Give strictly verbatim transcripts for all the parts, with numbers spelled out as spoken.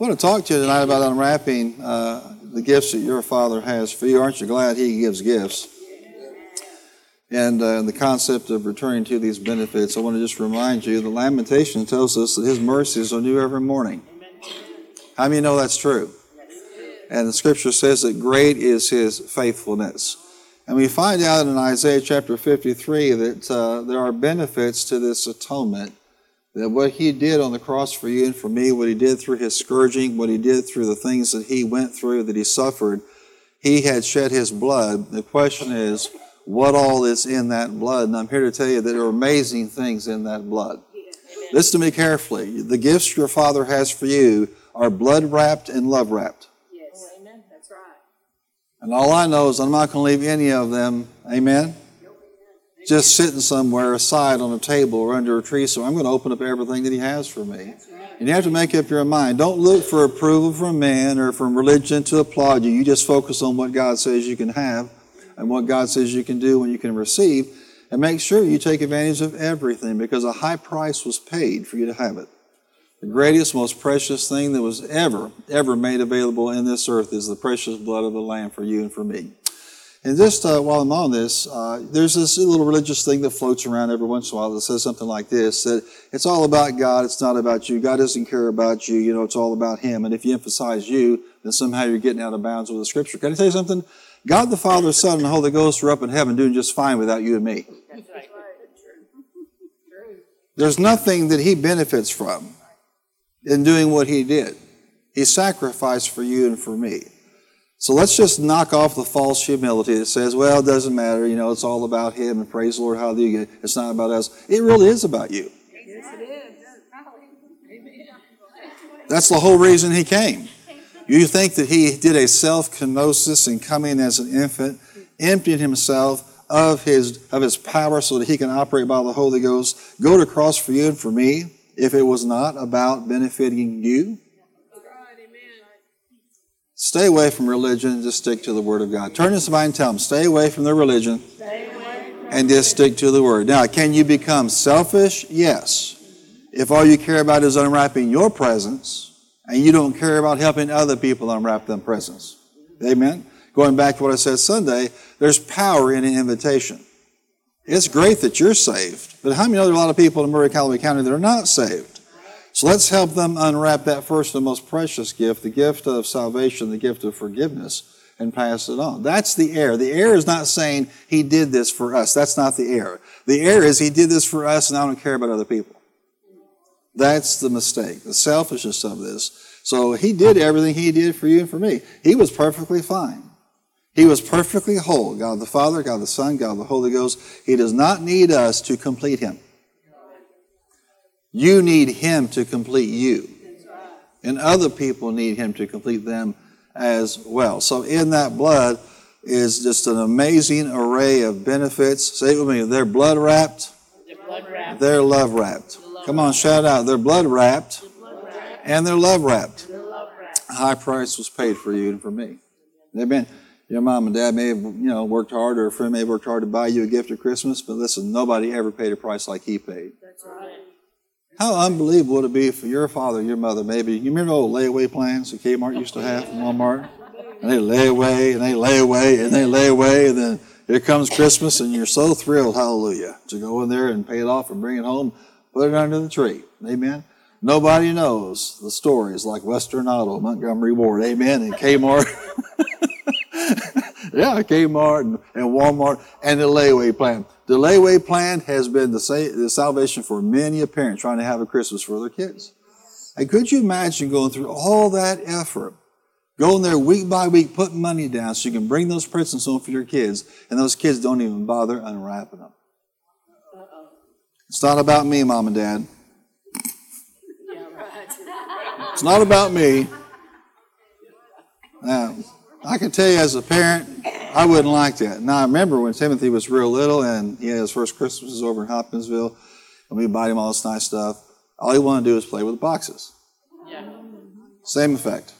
I want to talk to you tonight about unwrapping uh, the gifts that your Father has for you. Aren't you glad He gives gifts? And uh, the concept of returning to these benefits, I want to just remind you that Lamentation tells us that His mercies are new every morning. How many know that's true? And the Scripture says that great is His faithfulness. And we find out in Isaiah chapter fifty-three that uh, there are benefits to this atonement, that what He did on the cross for you and for me, what He did through His scourging, what He did through the things that He went through, that He suffered, He had shed His blood. The question is, what all is in that blood? And I'm here to tell you that there are amazing things in that blood. Listen to me carefully. The gifts your Father has for you are blood-wrapped and love-wrapped. Yes, amen. That's right. And all I know is I'm not going to leave any of them, amen? Just sitting somewhere aside on a table or under a tree, so I'm going to open up everything that He has for me. Right. And you have to make up your mind. Don't look for approval from man or from religion to applaud you. You just focus on what God says you can have and what God says you can do and you can receive. And make sure you take advantage of everything, because a high price was paid for you to have it. The greatest, most precious thing that was ever, ever made available in this earth is the precious blood of the Lamb for you and for me. And just uh, while I'm on this, uh, there's this little religious thing that floats around every once in a while that says something like this, that it's all about God, it's not about you. God doesn't care about you, you know, it's all about Him. And if you emphasize you, then somehow you're getting out of bounds with the Scripture. Can I tell you something? God the Father, Son, and the Holy Ghost are up in heaven doing just fine without you and me. That's right. There's nothing that He benefits from in doing what He did. He sacrificed for you and for me. So let's just knock off the false humility that says, well, it doesn't matter, you know, it's all about Him, and praise the Lord, hallelujah, it's not about us. It really is about you. Yes, it is. That's the whole reason He came. You think that He did a self-kenosis in coming as an infant, emptied Himself of His of His power so that He can operate by the Holy Ghost, go to the cross for you and for me, if it was not about benefiting you. Stay away from religion, just stick to the Word of God. Turn to somebody and tell them, stay away from the religion stay away from and just stick to the Word. Now, can you become selfish? Yes. If all you care about is unwrapping your presents and you don't care about helping other people unwrap them presents. Amen? Going back to what I said Sunday, there's power in an invitation. It's great that you're saved, but how many know there are a lot of people in Murray Calloway County that are not saved? So let's help them unwrap that first and most precious gift, the gift of salvation, the gift of forgiveness, and pass it on. That's the heir. The heir is not saying He did this for us. That's not the heir. The heir is He did this for us and I don't care about other people. That's the mistake, the selfishness of this. So He did everything He did for you and for me. He was perfectly fine. He was perfectly whole. God the Father, God the Son, God the Holy Ghost. He does not need us to complete Him. You need Him to complete you. And other people need Him to complete them as well. So in that blood is just an amazing array of benefits. Say it with me. They're blood wrapped. They're, blood wrapped. They're love wrapped. They're love Come on, shout out. They're blood wrapped. They're blood wrapped. And they're love wrapped. They're love wrapped. A high price was paid for you and for me. Amen. Your mom and dad may have, you know, worked hard, or a friend may have worked hard to buy you a gift at Christmas, but listen, nobody ever paid a price like He paid. That's right. How unbelievable would it be for your father, your mother, maybe? You remember old layaway plans that Kmart used to have from Walmart? And they lay away, and they lay away, and they lay away, and then here comes Christmas, and you're so thrilled, hallelujah, to go in there and pay it off and bring it home, put it under the tree. Amen? Nobody knows the stories like Western Auto, Montgomery Ward, amen, and Kmart. Yeah, Kmart and, and Walmart and the layaway plan. The layaway plan has been the, sa- the salvation for many a parent trying to have a Christmas for their kids. And could you imagine going through all that effort, going there week by week, putting money down so you can bring those presents home for your kids, and those kids don't even bother unwrapping them? Uh-oh. It's not about me, Mom and Dad. Yeah, right. It's not about me. Now, I can tell you as a parent, I wouldn't like that. Now, I remember when Timothy was real little and he had his first Christmas over in Hopkinsville and we buy him all this nice stuff. All he wanted to do was play with the boxes. Yeah. Same effect.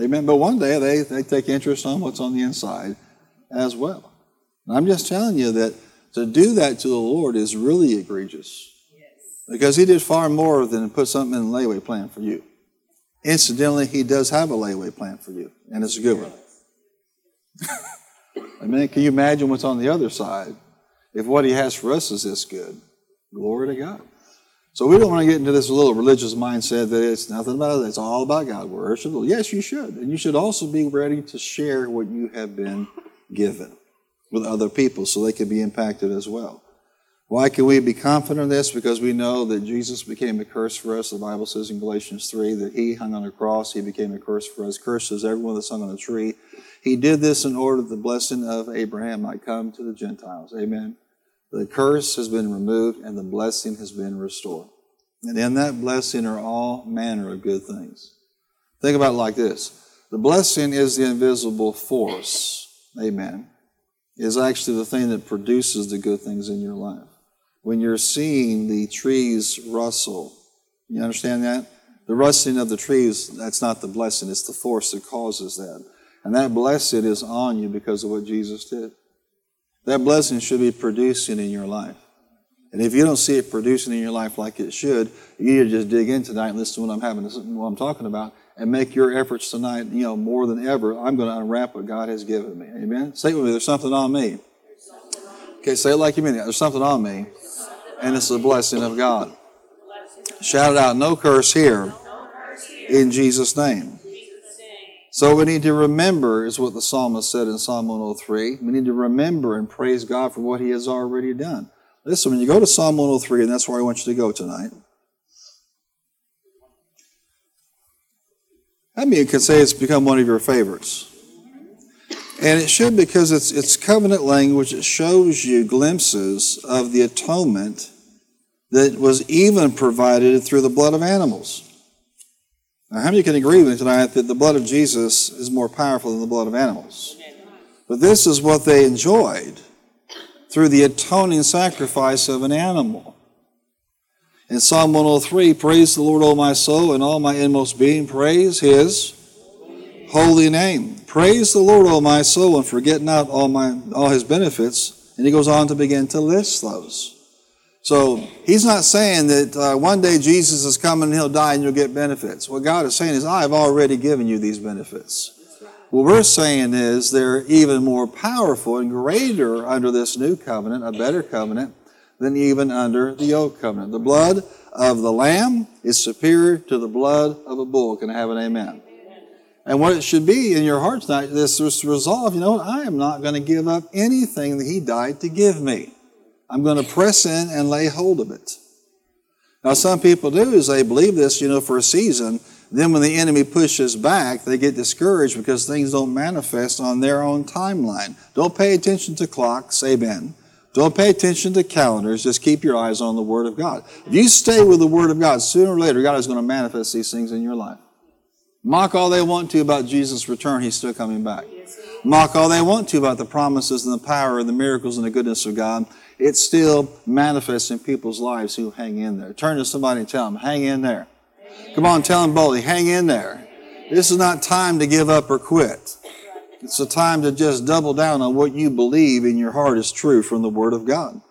Amen. But one day they, they take interest on what's on the inside as well. And I'm just telling you that to do that to the Lord is really egregious. Yes. Because He did far more than put something in a layaway plan for you. Incidentally, he does have a layaway plan for you, and it's a good one. I mean, can you imagine what's on the other side? If what he has for us is this good, glory to God. So we don't want to get into this little religious mindset that it's nothing about it. It's all about God. We're worshipful. Yes, you should. And you should also be ready to share what you have been given with other people so they can be impacted as well. Why can we be confident in this? Because we know that Jesus became a curse for us. The Bible says in Galatians three that he hung on a cross. He became a curse for us. Cursed is everyone that's hung on a tree. He did this in order that the blessing of Abraham might come to the Gentiles. Amen. The curse has been removed and the blessing has been restored. And in that blessing are all manner of good things. Think about it like this. The blessing is the invisible force, amen, is actually the thing that produces the good things in your life. When you're seeing the trees rustle, you understand that? The rustling of the trees, that's not the blessing. It's the force that causes that. And that blessing is on you because of what Jesus did. That blessing should be producing in your life. And if you don't see it producing in your life like it should, you need to just dig in tonight and listen to what I'm having, what I'm talking about, and make your efforts tonight, you know, more than ever. I'm going to unwrap what God has given me. Amen? Say it with me. There's something on me. Okay, say it like you mean it. There's something on me, and it's a blessing of God. Shout it out. No curse here in Jesus' name. So we need to remember, is what the psalmist said in Psalm one oh three. We need to remember and praise God for what he has already done. Listen, when you go to Psalm one oh three, and that's where I want you to go tonight. I mean, you can say it's become one of your favorites. And it should, because it's, it's covenant language. It shows you glimpses of the atonement that was even provided through the blood of animals. Now, how many can agree with me tonight that the blood of Jesus is more powerful than the blood of animals? But this is what they enjoyed through the atoning sacrifice of an animal. In Psalm one oh three, praise the Lord, O my soul, and all my inmost being. Praise his holy name. Praise the Lord, O my soul, and forget not all my all his benefits. And he goes on to begin to list those. So he's not saying that uh, one day Jesus is coming and he'll die and you'll get benefits. What God is saying is, I've already given you these benefits. What we're saying is they're even more powerful and greater under this new covenant, a better covenant, than even under the old covenant. The blood of the lamb is superior to the blood of a bull. Can I have an amen? And what it should be in your heart tonight, this, this resolve, you know what, I am not going to give up anything that he died to give me. I'm going to press in and lay hold of it. Now, some people do is they believe this, you know, for a season. Then when the enemy pushes back, they get discouraged because things don't manifest on their own timeline. Don't pay attention to clocks, amen. Don't pay attention to calendars. Just keep your eyes on the Word of God. If you stay with the Word of God, sooner or later, God is going to manifest these things in your life. Mock all they want to about Jesus' return. He's still coming back. Mock all they want to about the promises and the power and the miracles and the goodness of God. It still manifests in people's lives who hang in there. Turn to somebody and tell them, hang in there. Amen. Come on, tell them boldly, hang in there. Amen. This is not time to give up or quit. It's a time to just double down on what you believe in your heart is true from the Word of God.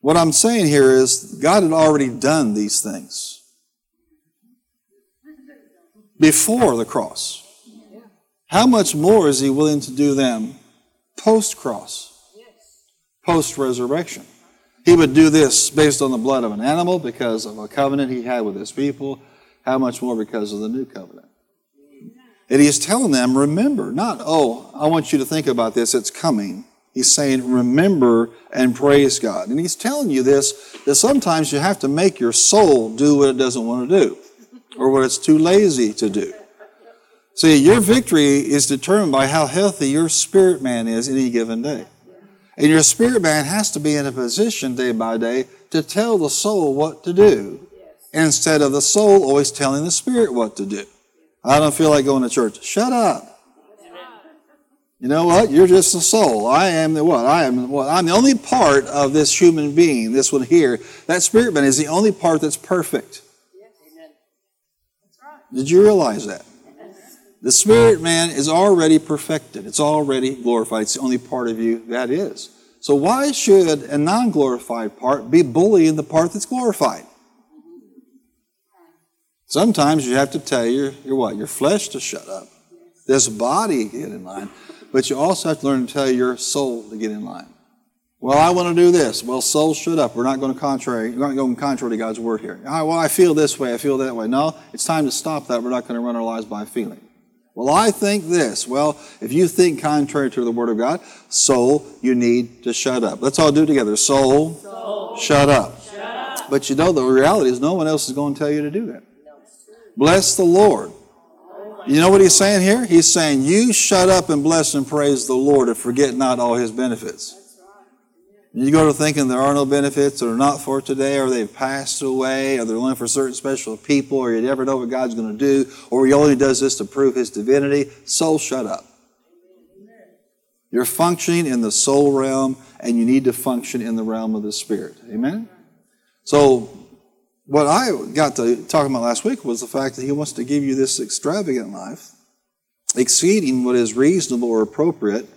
What I'm saying here is God had already done these things before the cross. How much more is he willing to do them post-cross? Post-resurrection. He would do this based on the blood of an animal because of a covenant he had with his people. How much more because of the new covenant? And he's telling them, remember, not, oh, I want you to think about this, it's coming. He's saying, remember and praise God. And he's telling you this, that sometimes you have to make your soul do what it doesn't want to do or what it's too lazy to do. See, your victory is determined by how healthy your spirit man is any given day. And your spirit man has to be in a position day by day to tell the soul what to do instead of the soul always telling the spirit what to do. I don't feel like going to church. Shut up. You know what? You're just the soul. I am the what? I am what? I'm the only part of this human being, this one here. That spirit man is the only part that's perfect. Did you realize that? The spirit man is already perfected. It's already glorified. It's the only part of you that is. So why should a non-glorified part be bullying the part that's glorified? Sometimes you have to tell your, your what? Your flesh to shut up. This body to get in line. But you also have to learn to tell your soul to get in line. Well, I want to do this. Well, soul, shut up. We're not going to contrary. We're not going contrary to God's word here. Right, well, I feel this way. I feel that way. No, it's time to stop that. We're not going to run our lives by feeling. Well, I think this. Well, if you think contrary to the word of God, soul, you need to shut up. Let's all do it together. Soul, soul shut up. Shut up. But you know, the reality is no one else is going to tell you to do that. Bless the Lord. You know what he's saying here? He's saying, you shut up and bless and praise the Lord and forget not all his benefits. You go to thinking there are no benefits or not for today or they've passed away or they're only for certain special people or you never know what God's going to do or he only does this to prove his divinity. Soul, shut up. You're functioning in the soul realm and you need to function in the realm of the Spirit. Amen? So, what I got to talking about last week was the fact that he wants to give you this extravagant life, exceeding what is reasonable or appropriate.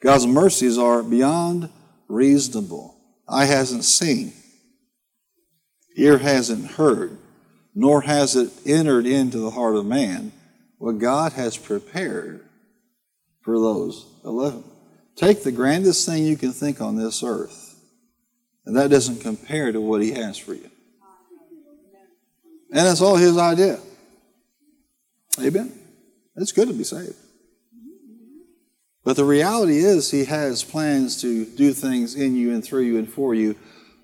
God's mercies are beyond reasonable. Eye hasn't seen, ear hasn't heard, nor has it entered into the heart of man what God has prepared for those that love him. Take the grandest thing you can think on this earth, and that doesn't compare to what he has for you. And it's all his idea. Amen. It's good to be saved. But the reality is he has plans to do things in you and through you and for you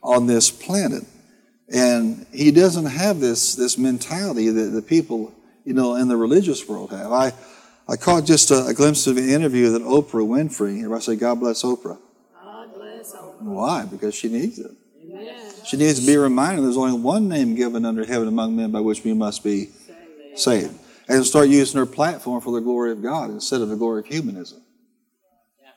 on this planet. And he doesn't have this, this mentality that the people, you know, in the religious world have. I, I caught just a, a glimpse of an interview that Oprah Winfrey, everybody say, God bless Oprah. God bless Oprah. Why? Because she needs it. She needs to be reminded there's only one name given under heaven among men by which we must be saved. And start using her platform for the glory of God instead of the glory of humanism.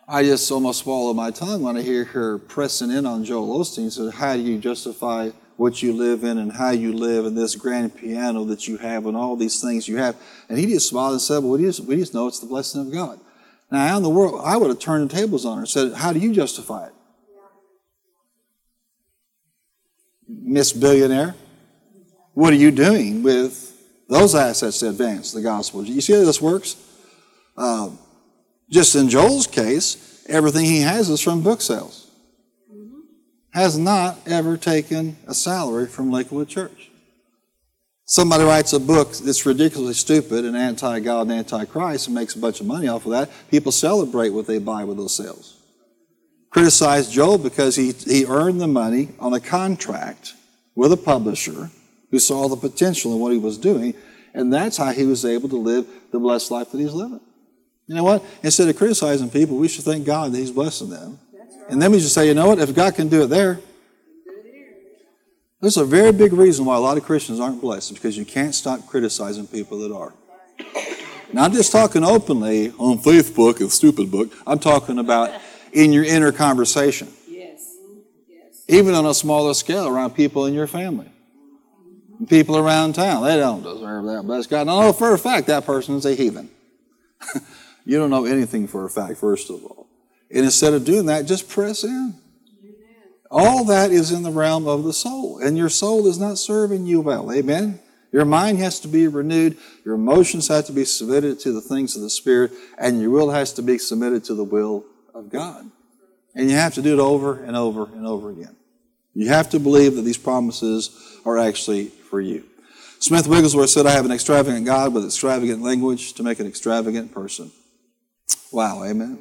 I just almost swallow my tongue when I hear her pressing in on Joel Osteen and said, how do you justify what you live in and how you live and this grand piano that you have and all these things you have? And he just smiled and said, well, we just, we just know it's the blessing of God. Now, out in the world, I would have turned the tables on her and said, how do you justify it? Miss Billionaire, what are you doing with those assets to advance the gospel? You see how this works? Um, just in Joel's case, everything he has is from book sales. Mm-hmm. Has not ever taken a salary from Lakewood Church. Somebody writes a book that's ridiculously stupid and anti-God and anti-Christ and makes a bunch of money off of that. People celebrate what they buy with those sales. Criticized Joel because he, he earned the money on a contract with a publisher who saw the potential in what he was doing, and that's how he was able to live the blessed life that he's living. You know what? Instead of criticizing people, we should thank God that he's blessing them. Right. And then we should say, you know what? If God can do it there, there's a very big reason why a lot of Christians aren't blessed, because you can't stop criticizing people that are. Now, I'm just talking openly on faith book and stupid book. I'm talking about in your inner conversation. Yes. Yes. Even on a smaller scale around people in your family. Mm-hmm. People around town. They don't deserve that bless God. No, no, for a fact, that person is a heathen. You don't know anything for a fact, first of all. And instead of doing that, just press in. Amen. All that is in the realm of the soul. And your soul is not serving you well. Amen? Your mind has to be renewed. Your emotions have to be submitted to the things of the Spirit. And your will has to be submitted to the will of God. And you have to do it over and over and over again. You have to believe that these promises are actually for you. Smith Wigglesworth said, I have an extravagant God with extravagant language to make an extravagant person. Wow, amen.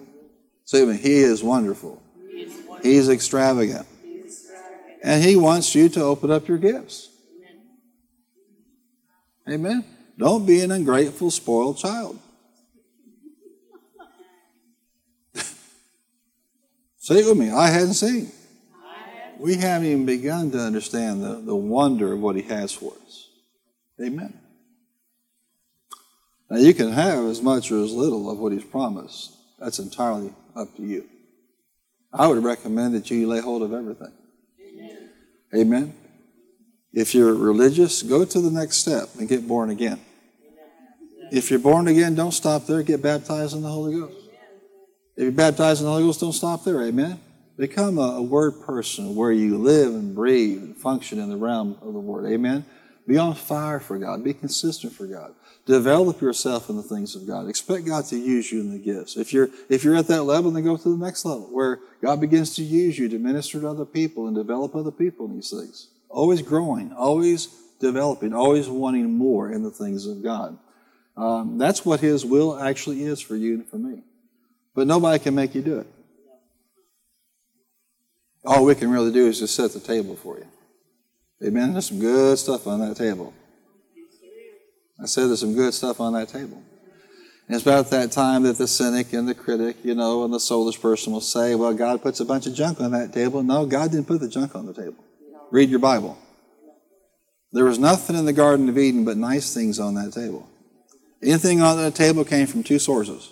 So amen. He is wonderful. He is wonderful. He's extravagant. He is extravagant. And he wants you to open up your gifts. Amen. Amen. Don't be an ungrateful, spoiled child. Say it with me. I hadn't seen. We haven't even begun to understand the, the wonder of what he has for us. Amen. Now, you can have as much or as little of what he's promised. That's entirely up to you. I would recommend that you lay hold of everything. Amen. Amen. If you're religious, go to the next step and get born again. If you're born again, don't stop there. Get baptized in the Holy Ghost. If you're baptized in the Holy Ghost, don't stop there, amen? Become a, a word person where you live and breathe and function in the realm of the Word, amen? Be on fire for God. Be consistent for God. Develop yourself in the things of God. Expect God to use you in the gifts. If you're, if you're at that level, then go to the next level where God begins to use you to minister to other people and develop other people in these things. Always growing, always developing, always wanting more in the things of God. Um, that's what His will actually is for you and for me. But nobody can make you do it. All we can really do is just set the table for you. Amen? There's some good stuff on that table. I said there's some good stuff on that table. And it's about that time that the cynic and the critic, you know, and the soulless person will say, well, God puts a bunch of junk on that table. No, God didn't put the junk on the table. Read your Bible. There was nothing in the Garden of Eden but nice things on that table. Anything on that table came from two sources,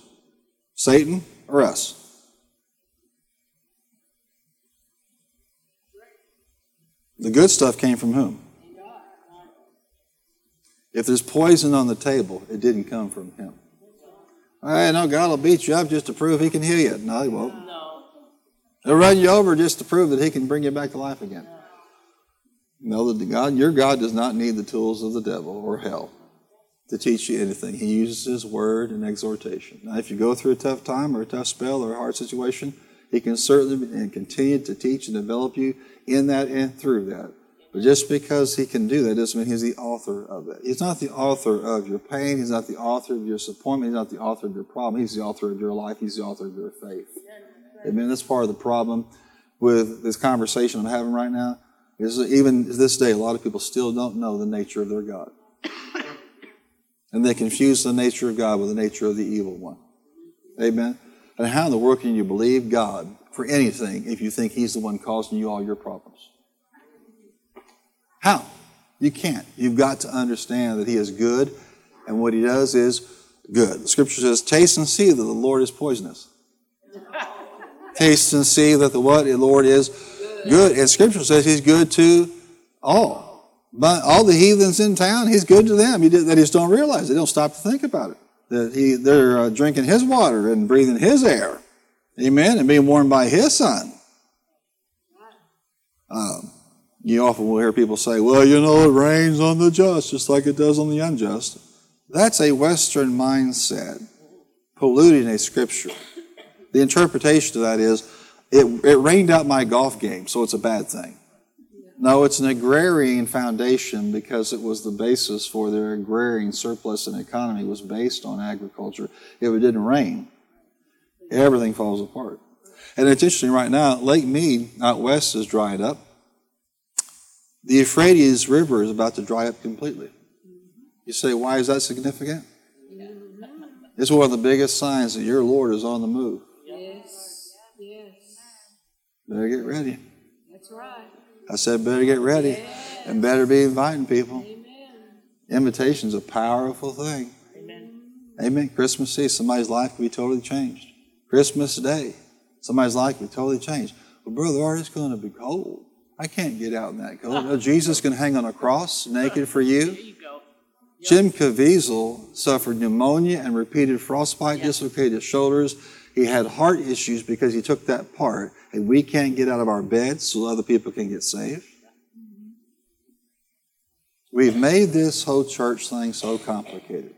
Satan or us. The good stuff came from whom? If there's poison on the table, it didn't come from Him. All right, no, God will beat you up just to prove He can heal you. No, He won't. He'll run you over just to prove that He can bring you back to life again. No, that God, your God does not need the tools of the devil or hell to teach you anything. He uses His word and exhortation. Now, if you go through a tough time or a tough spell or a hard situation, He can certainly and continue to teach and develop you in that and through that. But just because He can do that doesn't mean He's the author of that. He's not the author of your pain. He's not the author of your disappointment. He's not the author of your problem. He's the author of your life. He's the author of your faith. Amen. That's part of the problem with this conversation I'm having right now. Is even this day, a lot of people still don't know the nature of their God. And they confuse the nature of God with the nature of the evil one. Amen? And how in the world can you believe God for anything if you think He's the one causing you all your problems? How? You can't. You've got to understand that He is good, and what He does is good. The Scripture says, taste and see that the Lord is poisonous. Taste and see that the what? The Lord is good. And Scripture says He's good to all. But all the heathens in town, He's good to them. They just don't realize it. They don't stop to think about it. That he, they're uh, drinking His water and breathing His air. Amen? And being warmed by His sun. Um, you often will hear people say, well, you know, it rains on the just just like it does on the unjust. That's a Western mindset polluting a Scripture. The interpretation of that is, It, it rained out my golf game, so it's a bad thing. No, it's an agrarian foundation because it was the basis for their agrarian surplus and economy was based on agriculture. If it didn't rain, everything falls apart. And it's interesting right now, Lake Mead out west is dried up. The Euphrates River is about to dry up completely. You say, why is that significant? It's one of the biggest signs that your Lord is on the move. Better get ready. That's right. I said better get ready. Yes. And better be inviting people. Amen. Invitation's a powerful thing. Amen. Amen. Christmas Eve, somebody's life could be totally changed. Christmas Day, somebody's life could be totally changed. Well, brother, Art, it's going to be cold. I can't get out in that cold. No, Jesus can hang on a cross naked for you. There you go. Yep. Jim Caviezel suffered pneumonia and repeated frostbite, yep. Dislocated shoulders. He had heart issues because he took that part, and we can't get out of our beds so other people can get saved. We've made this whole church thing so complicated.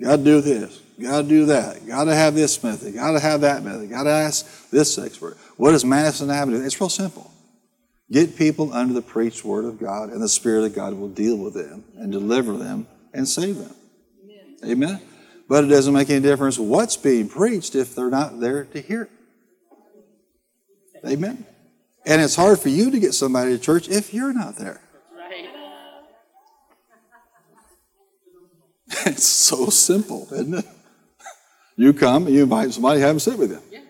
Got to do this. Got to do that. Got to have this method. Got to have that method. Got to ask this expert. What is Madison Avenue? It's real simple. Get people under the preached word of God, and the Spirit of God will deal with them and deliver them and save them. Amen? But it doesn't make any difference what's being preached if they're not there to hear it. Amen. And it's hard for you to get somebody to church if you're not there. It's so simple, isn't it? You come and you invite somebody, have them sit with you.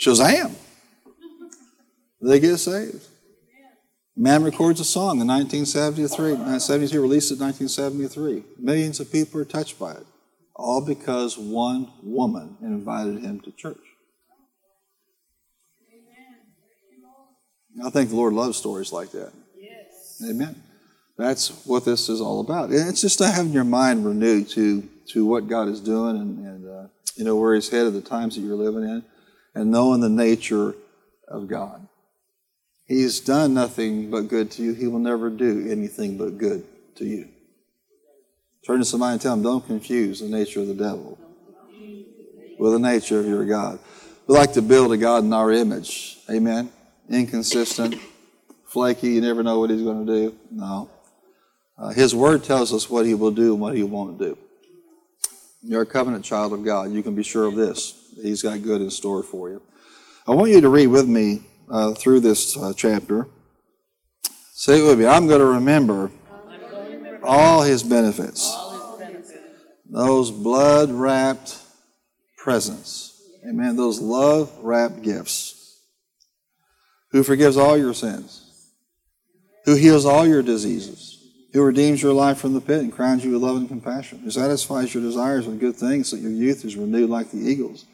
Shazam! They get saved. Man records a song in nineteen seventy-three. nineteen seventy-two, released in nineteen seventy-three. Millions of people are touched by it. All because one woman invited him to church. Amen. I think the Lord loves stories like that. Yes. Amen. That's what this is all about. It's just having your mind renewed to, to what God is doing and, and uh, you know where He's headed, the times that you're living in, and knowing the nature of God. He's done nothing but good to you. He will never do anything but good to you. Turn to somebody and tell them, don't confuse the nature of the devil with the nature of your God. We like to build a God in our image. Amen? Inconsistent, flaky, you never know what he's going to do. No. Uh, his word tells us what he will do and what he won't do. You're a covenant child of God. You can be sure of this. He's got good in store for you. I want you to read with me uh, through this uh, chapter. Say it with me. I'm going to remember all his benefits. All his benefits. Those blood-wrapped presents. Amen. Those love-wrapped gifts. Who forgives all your sins. Who heals all your diseases. Who redeems your life from the pit and crowns you with love and compassion, who satisfies your desires with good things so that your youth is renewed like the eagles.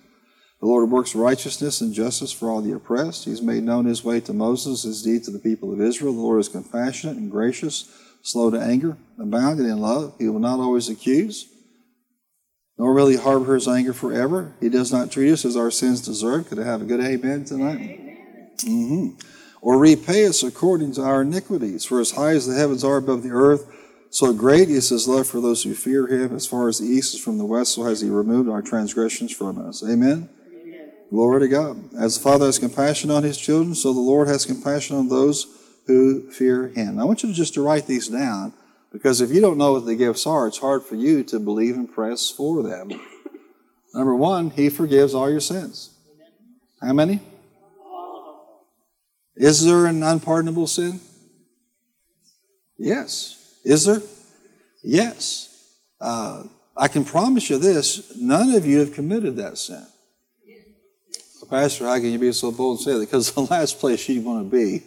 The Lord works righteousness and justice for all the oppressed. He's made known his way to Moses, his deed to the people of Israel. The Lord is compassionate and gracious, slow to anger, abounding in love. He will not always accuse, nor will he harbor his anger forever. He does not treat us as our sins deserve. Could I have a good amen tonight? Amen. Mm-hmm. Or repay us according to our iniquities. For as high as the heavens are above the earth, so great is his love for those who fear him. As far as the east is from the west, so has he removed our transgressions from us. Amen? Amen. Glory to God. As the Father has compassion on his children, so the Lord has compassion on those who fear him. Now, I want you to just to write these down, because if you don't know what the gifts are, it's hard for you to believe and press for them. Number one, he forgives all your sins. How many? Is there an unpardonable sin? Yes. Is there? Yes. Uh, I can promise you this, none of you have committed that sin. Well, Pastor, how can you be so bold and say that? Because the last place you want to be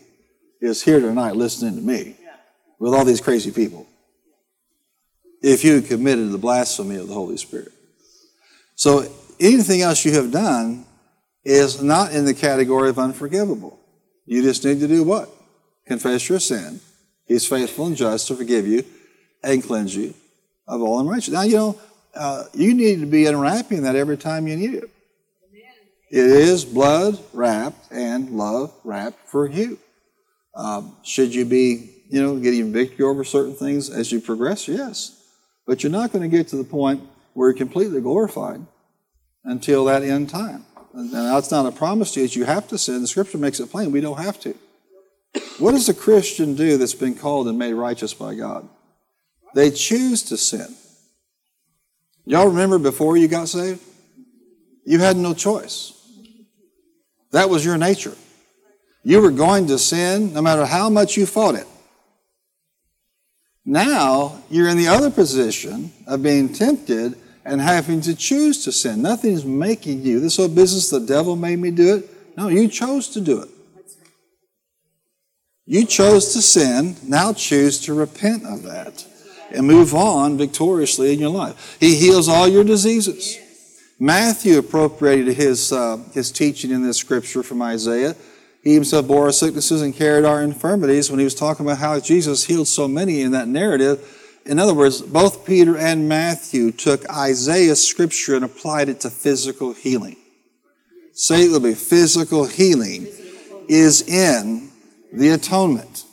is here tonight listening to me with all these crazy people. If you had committed the blasphemy of the Holy Spirit. So anything else you have done is not in the category of unforgivable. You just need to do what? Confess your sin. He's faithful and just to forgive you and cleanse you of all unrighteousness. Now, you know, uh, you need to be unwrapping that every time you need it. It is blood wrapped and love wrapped for you. Um, should you be, you know, getting victory over certain things as you progress? Yes. But you're not going to get to the point where you're completely glorified until that end time. Now, it's not a promise to you that you have to sin. The Scripture makes it plain. We don't have to. What does a Christian do that's been called and made righteous by God? They choose to sin. Y'all remember before you got saved? You had no choice. That was your nature. You were going to sin no matter how much you fought it. Now, you're in the other position of being tempted and having to choose to sin. Nothing is making you. This whole business, the devil made me do it. No, you chose to do it. You chose to sin. Now choose to repent of that and move on victoriously in your life. He heals all your diseases. Matthew appropriated his, uh, his teaching in this scripture from Isaiah. He himself bore our sicknesses and carried our infirmities when he was talking about how Jesus healed so many in that narrative. In other words, both Peter and Matthew took Isaiah's scripture and applied it to physical healing. Say it with me, physical healing is in the atonement.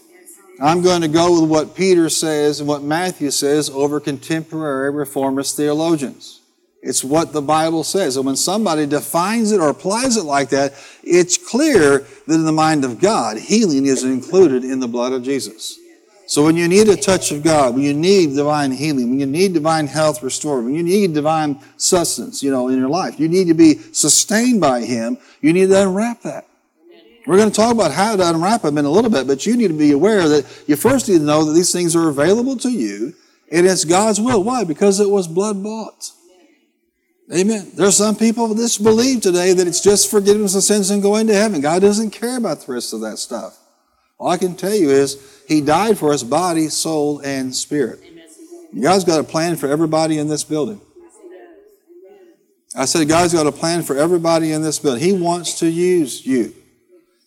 I'm going to go with what Peter says and what Matthew says over contemporary reformist theologians. It's what the Bible says. And when somebody defines it or applies it like that, it's clear that in the mind of God, healing is included in the blood of Jesus. So when you need a touch of God, when you need divine healing, when you need divine health restored, when you need divine sustenance, you know, in your life, you need to be sustained by him, you need to unwrap that. We're going to talk about how to unwrap them in a little bit, but you need to be aware that you first need to know that these things are available to you, and it's God's will. Why? Because it was blood-bought. Amen. There's some people that just believe today that it's just forgiveness of sins and going to heaven. God doesn't care about the rest of that stuff. All I can tell you is he died for us body, soul, and spirit. God's got a plan for everybody in this building. I said God's got a plan for everybody in this building. He wants to use you.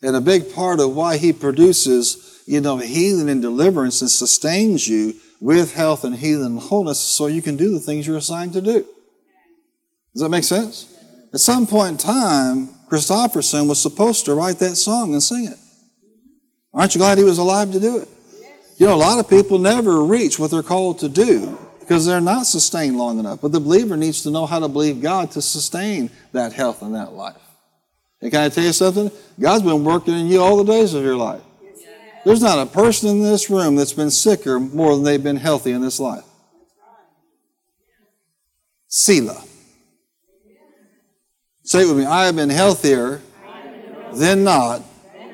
And a big part of why he produces, you know, healing and deliverance and sustains you with health and healing and wholeness so you can do the things you're assigned to do. Does that make sense? At some point in time, Christopherson was supposed to write that song and sing it. Aren't you glad he was alive to do it? You know, a lot of people never reach what they're called to do because they're not sustained long enough. But the believer needs to know how to believe God to sustain that health and that life. And can I tell you something? God's been working in you all the days of your life. There's not a person in this room that's been sicker more than they've been healthy in this life. Selah. Say it with me. I have been healthier than not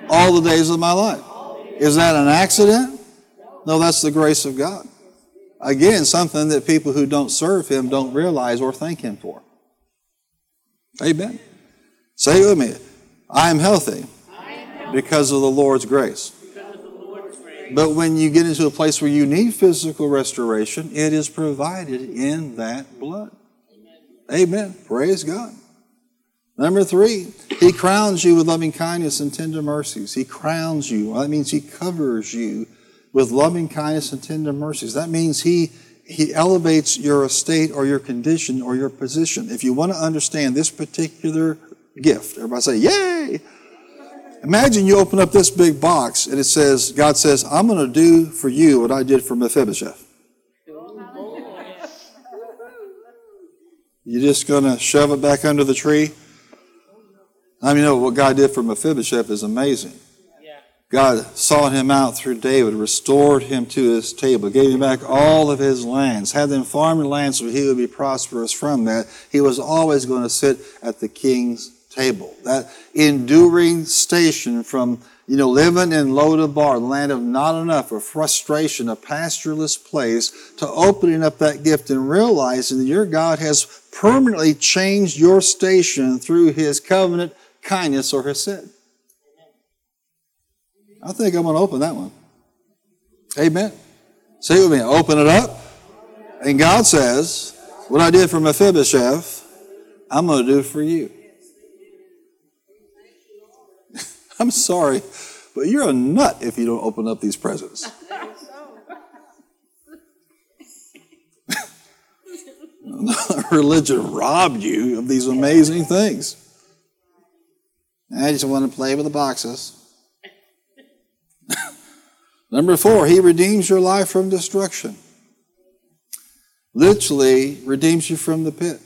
all the days of my life. Is that an accident? No, that's the grace of God. Again, something that people who don't serve Him don't realize or thank Him for. Amen. Say it with me. I am healthy because of the Lord's grace. But when you get into a place where you need physical restoration, it is provided in that blood. Amen. Amen. Praise God. Number three, He crowns you with loving kindness and tender mercies. He crowns you. That means He covers you with loving kindness and tender mercies. That means He, he elevates your estate or your condition or your position. If you want to understand this particular gift, everybody say, yay! Imagine you open up this big box and it says, God says, I'm going to do for you what I did for Mephibosheth. You're just going to shove it back under the tree? I mean, you know, what God did for Mephibosheth is amazing. God sought him out through David, restored him to his table, gave him back all of his lands, had them farm and land so he would be prosperous from that. He was always going to sit at the king's table. That enduring station from, you know, living in Lodabar, the land of not enough, of frustration, a pastureless place, to opening up that gift and realizing that your God has permanently changed your station through His covenant, kindness, or His sin. I think I'm going to open that one. Amen. Say it with me. Open it up. And God says, what I did for Mephibosheth, I'm going to do for you. I'm sorry, but you're a nut if you don't open up these presents. Religion robbed you of these amazing things. I just want to play with the boxes. Number four, He redeems your life from destruction. Literally redeems you from the pit.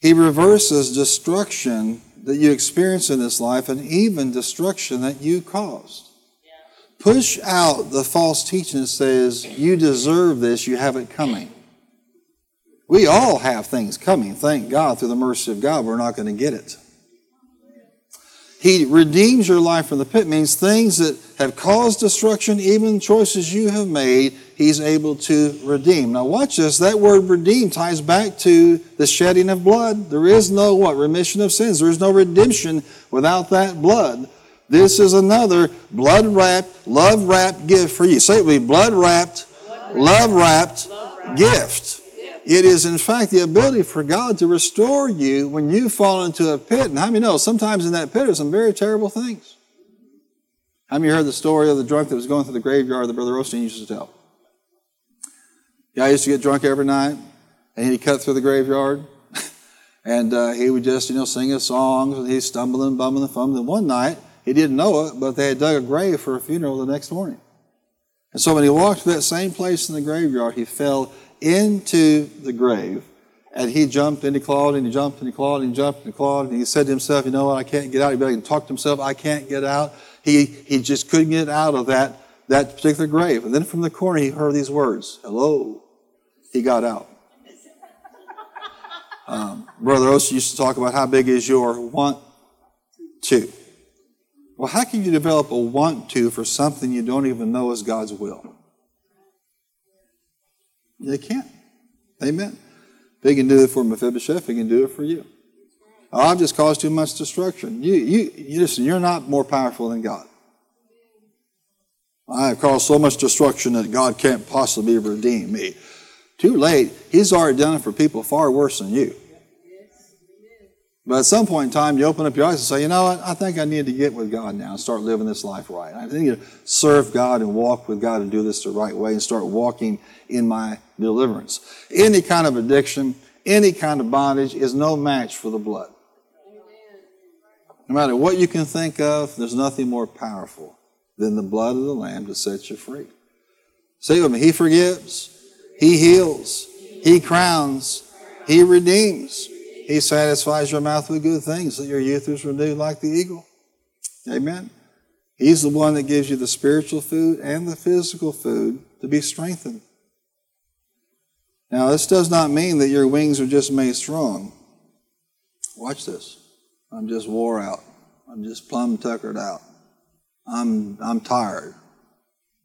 He reverses destruction that you experience in this life and even destruction that you caused. Yeah. Push out the false teaching that says, you deserve this, you have it coming. We all have things coming. Thank God, through the mercy of God, we're not going to get it. He redeems your life from the pit means things that have caused destruction, even choices you have made, He's able to redeem. Now watch this. That word redeem ties back to the shedding of blood. There is no what? Remission of sins. There is no redemption without that blood. This is another blood-wrapped, love-wrapped gift for you. Say it with me. Blood-wrapped, love-wrapped gift. It is, in fact, the ability for God to restore you when you fall into a pit. And how many know, sometimes in that pit are some very terrible things. How many heard the story of the drunk that was going through the graveyard that Brother Osteen used to tell? The guy used to get drunk every night, and he'd cut through the graveyard, and uh, he would just, you know, sing his songs, and he'd stumble and bumble and fumble. And one night, he didn't know it, but they had dug a grave for a funeral the next morning. And so when he walked to that same place in the graveyard, he fell into the grave, and he jumped and he clawed and he jumped and he clawed and he jumped and he clawed, and he said to himself, you know what, I can't get out. He talked to himself, I can't get out. He he just couldn't get out of that, that particular grave. And then from the corner he heard these words, hello. He got out. Um, Brother Osteen used to talk about how big is your want to. Well, how can you develop a want to for something you don't even know is God's will? They can't. Amen. They can do it for Mephibosheth. They can do it for you. Oh, I've just caused too much destruction. You, you, you listen, you're not more powerful than God. I've caused so much destruction that God can't possibly redeem me. Too late. He's already done it for people far worse than you. But at some point in time, you open up your eyes and say, you know what? I think I need to get with God now and start living this life right. I need to serve God and walk with God and do this the right way and start walking in my deliverance. Any kind of addiction, any kind of bondage is no match for the blood. No matter what you can think of, there's nothing more powerful than the blood of the Lamb to set you free. See what I mean? He forgives. He heals. He crowns. He redeems. He satisfies your mouth with good things, that your youth is renewed like the eagle. Amen. He's the one that gives you the spiritual food and the physical food to be strengthened. Now, this does not mean that your wings are just made strong. Watch this. I'm just wore out. I'm just plumb tuckered out. I'm I'm tired.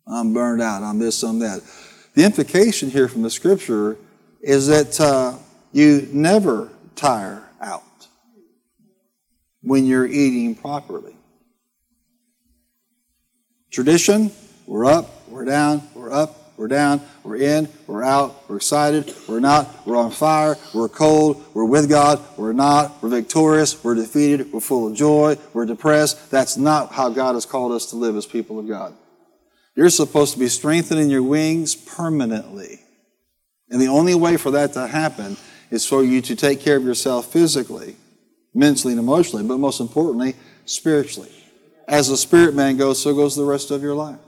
I'm burned out. I'm this, I'm that. The implication here from the Scripture is that uh, you never tire out when you're eating properly. Tradition, we're up, we're down, we're up, we're down, we're in, we're out, we're excited, we're not, we're on fire, we're cold, we're with God, we're not, we're victorious, we're defeated, we're full of joy, we're depressed. That's not how God has called us to live as people of God. You're supposed to be strengthening your wings permanently. And the only way for that to happen is for you to take care of yourself physically, mentally and emotionally, but most importantly, spiritually. As the spirit man goes, so goes the rest of your life.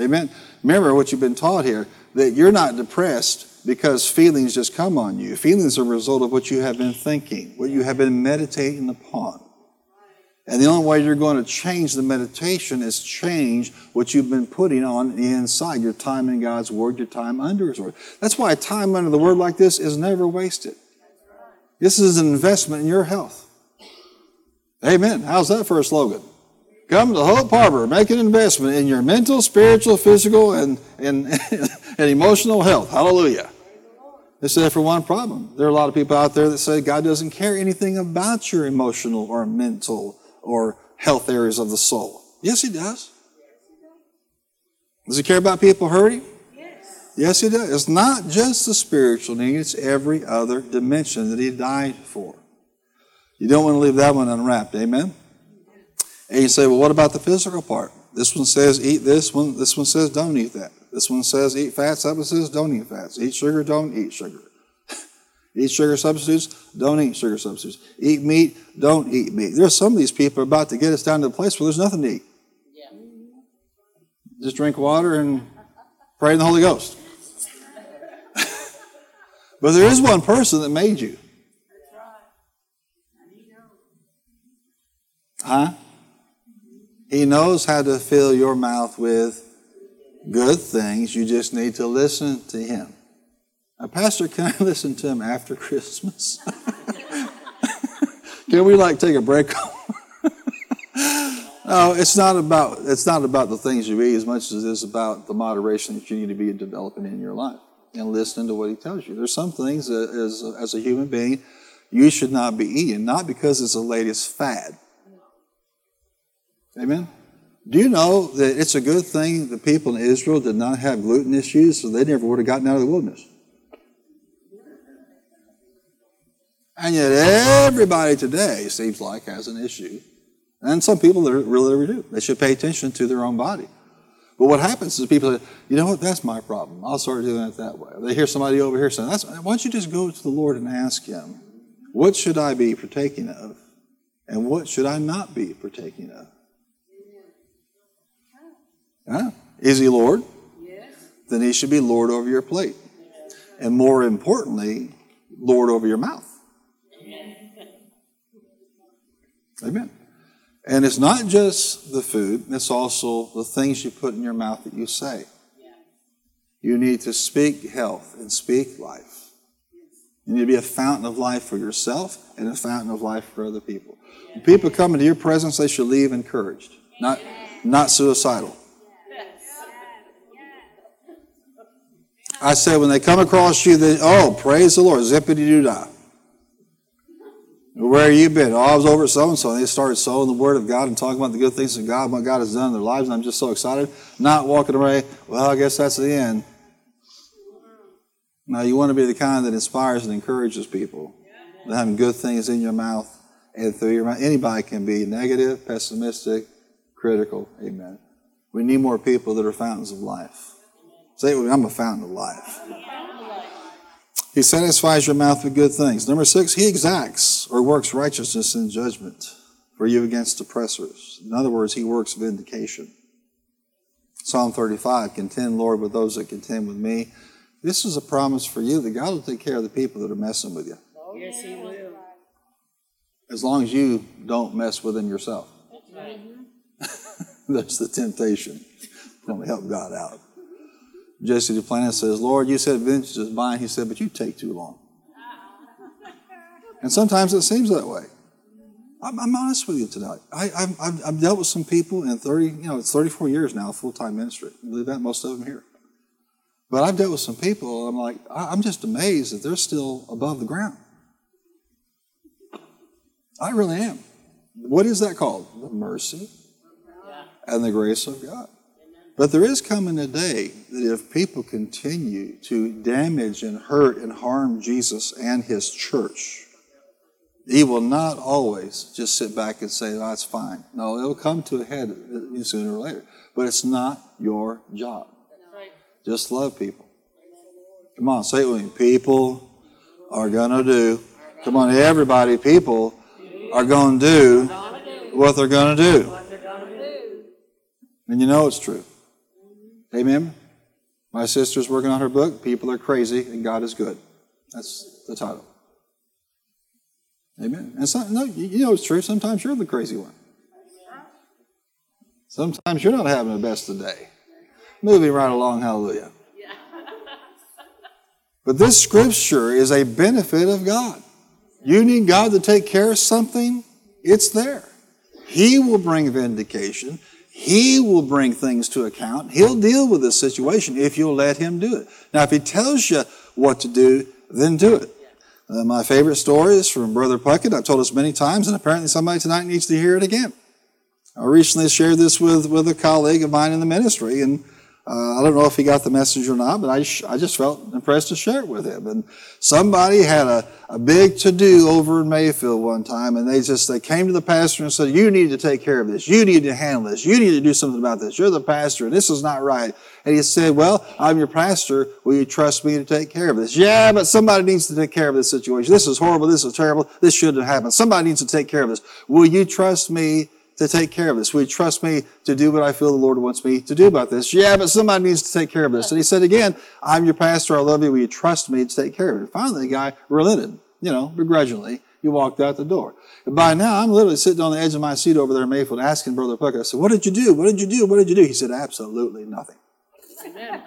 Amen. Remember what you've been taught here, that you're not depressed because feelings just come on you. Feelings are a result of what you have been thinking, what you have been meditating upon. And the only way you're going to change the meditation is change what you've been putting on the inside, your time in God's Word, your time under His Word. That's why time under the Word like this is never wasted. This is an investment in your health. Amen. How's that for a slogan? Come to Hope Harbor, make an investment in your mental, spiritual, physical, and, and, and emotional health. Hallelujah. It's there for one problem. There are a lot of people out there that say God doesn't care anything about your emotional or mental or health areas of the soul. Yes, He does. Does He care about people hurting? Yes. Yes, He does. It's not just the spiritual need. It's every other dimension that He died for. You don't want to leave that one unwrapped. Amen? And you say, well, what about the physical part? This one says eat this one. This one says don't eat that. This one says eat fats. That one says don't eat fats. Eat sugar, don't eat sugar. Eat sugar substitutes, don't eat sugar substitutes. Eat meat, don't eat meat. There are some of these people about to get us down to a place where there's nothing to eat. Yeah. Just drink water and pray in the Holy Ghost. But there is one person that made you. Huh? He knows how to fill your mouth with good things. You just need to listen to Him. Now, Pastor, can I listen to Him after Christmas? Can we like take a break? No, it's not about it's not about the things you eat as much as it is about the moderation that you need to be developing in your life and listening to what He tells you. There's some things that as as a human being you should not be eating, not because it's the latest fad. Amen? Do you know that it's a good thing the people in Israel did not have gluten issues, so they never would have gotten out of the wilderness? And yet everybody today, seems like, has an issue. And some people that really, really do. They should pay attention to their own body. But what happens is people say, you know what, that's my problem. I'll start doing it that way. They hear somebody over here saying, that's, why don't you just go to the Lord and ask Him, what should I be partaking of? And what should I not be partaking of? Huh? Is He Lord? Yes. Then He should be Lord over your plate. And more importantly, Lord over your mouth. Amen. Amen. And it's not just the food, it's also the things you put in your mouth that you say. Yeah. You need to speak health and speak life. Yes. You need to be a fountain of life for yourself and a fountain of life for other people. Yeah. When people come into your presence, they should leave encouraged, not, not suicidal. I said, when they come across you, they, oh, praise the Lord, zippity-doo-dah. Where have you been? Oh, I was over at so-and-so, and they started sowing the Word of God and talking about the good things of God, what God has done in their lives, and I'm just so excited. Not walking away, well, I guess that's the end. Now, you want to be the kind that inspires and encourages people, having good things in your mouth and through your mouth. Anybody can be negative, pessimistic, critical. Amen. We need more people that are fountains of life. Say it with me, I'm a fountain of life. He satisfies your mouth with good things. Number six, He exacts or works righteousness in judgment. for you against oppressors. In other words, he works vindication. Psalm thirty-five, contend, Lord, with those that contend with me. This is a promise for you that God will take care of the people that are messing with you. Yes, he will. As long as you don't mess with him yourself. Right. That's the temptation. Going to help God out. Jesse Duplantis says, Lord, you said vengeance is mine. He said, but you take too long. And sometimes it seems that way. I'm, I'm honest with you tonight. I, I've, I've, I've dealt with some people in thirty, you know, it's thirty-four years now, full-time ministry. I believe that, most of them here. But I've dealt with some people, I'm like, I'm just amazed that they're still above the ground. I really am. What is that called? The mercy and the grace of God. But there is coming a day that if people continue to damage and hurt and harm Jesus and his church, he will not always just sit back and say, that's fine. No, it'll come to a head sooner or later. But it's not your job. Just love people. Come on, say it with me. People are going to do. Come on, everybody, people are going to do what they're going to do. And you know it's true. Amen? My sister's working on her book, People Are Crazy and God is Good. That's the title. Amen. And some, no, you know it's true. Sometimes you're the crazy one. Sometimes you're not having the best of the day. Moving right along, hallelujah. But this scripture is a benefit of God. You need God to take care of something, it's there. He will bring vindication. He will bring things to account. He'll deal with this situation if you'll let him do it. Now, if he tells you what to do, then do it. Uh, my favorite story is from Brother Puckett. I've told this many times, and apparently somebody tonight needs to hear it again. I recently shared this with, with a colleague of mine in the ministry, and uh, I don't know if he got the message or not, but I, sh- I just felt impressed to share it with him. And somebody had a, a big to-do over in Mayfield one time, and they just they came to the pastor and said, you need to take care of this. You need to handle this. You need to do something about this. You're the pastor, and this is not right. And he said, well, I'm your pastor. Will you trust me to take care of this? Yeah, but somebody needs to take care of this situation. This is horrible. This is terrible. This shouldn't have happened. Somebody needs to take care of this. Will you trust me to take care of this? Will you trust me to do what I feel the Lord wants me to do about this? Yeah, but somebody needs to take care of this. And he said again, I'm your pastor. I love you. Will you trust me to take care of it? And finally, the guy relented, you know, begrudgingly. He walked out the door. And by now, I'm literally sitting on the edge of my seat over there in Mayfield asking Brother Puckett, I said, what did you do? What did you do? What did you do? He said, absolutely nothing. Amen.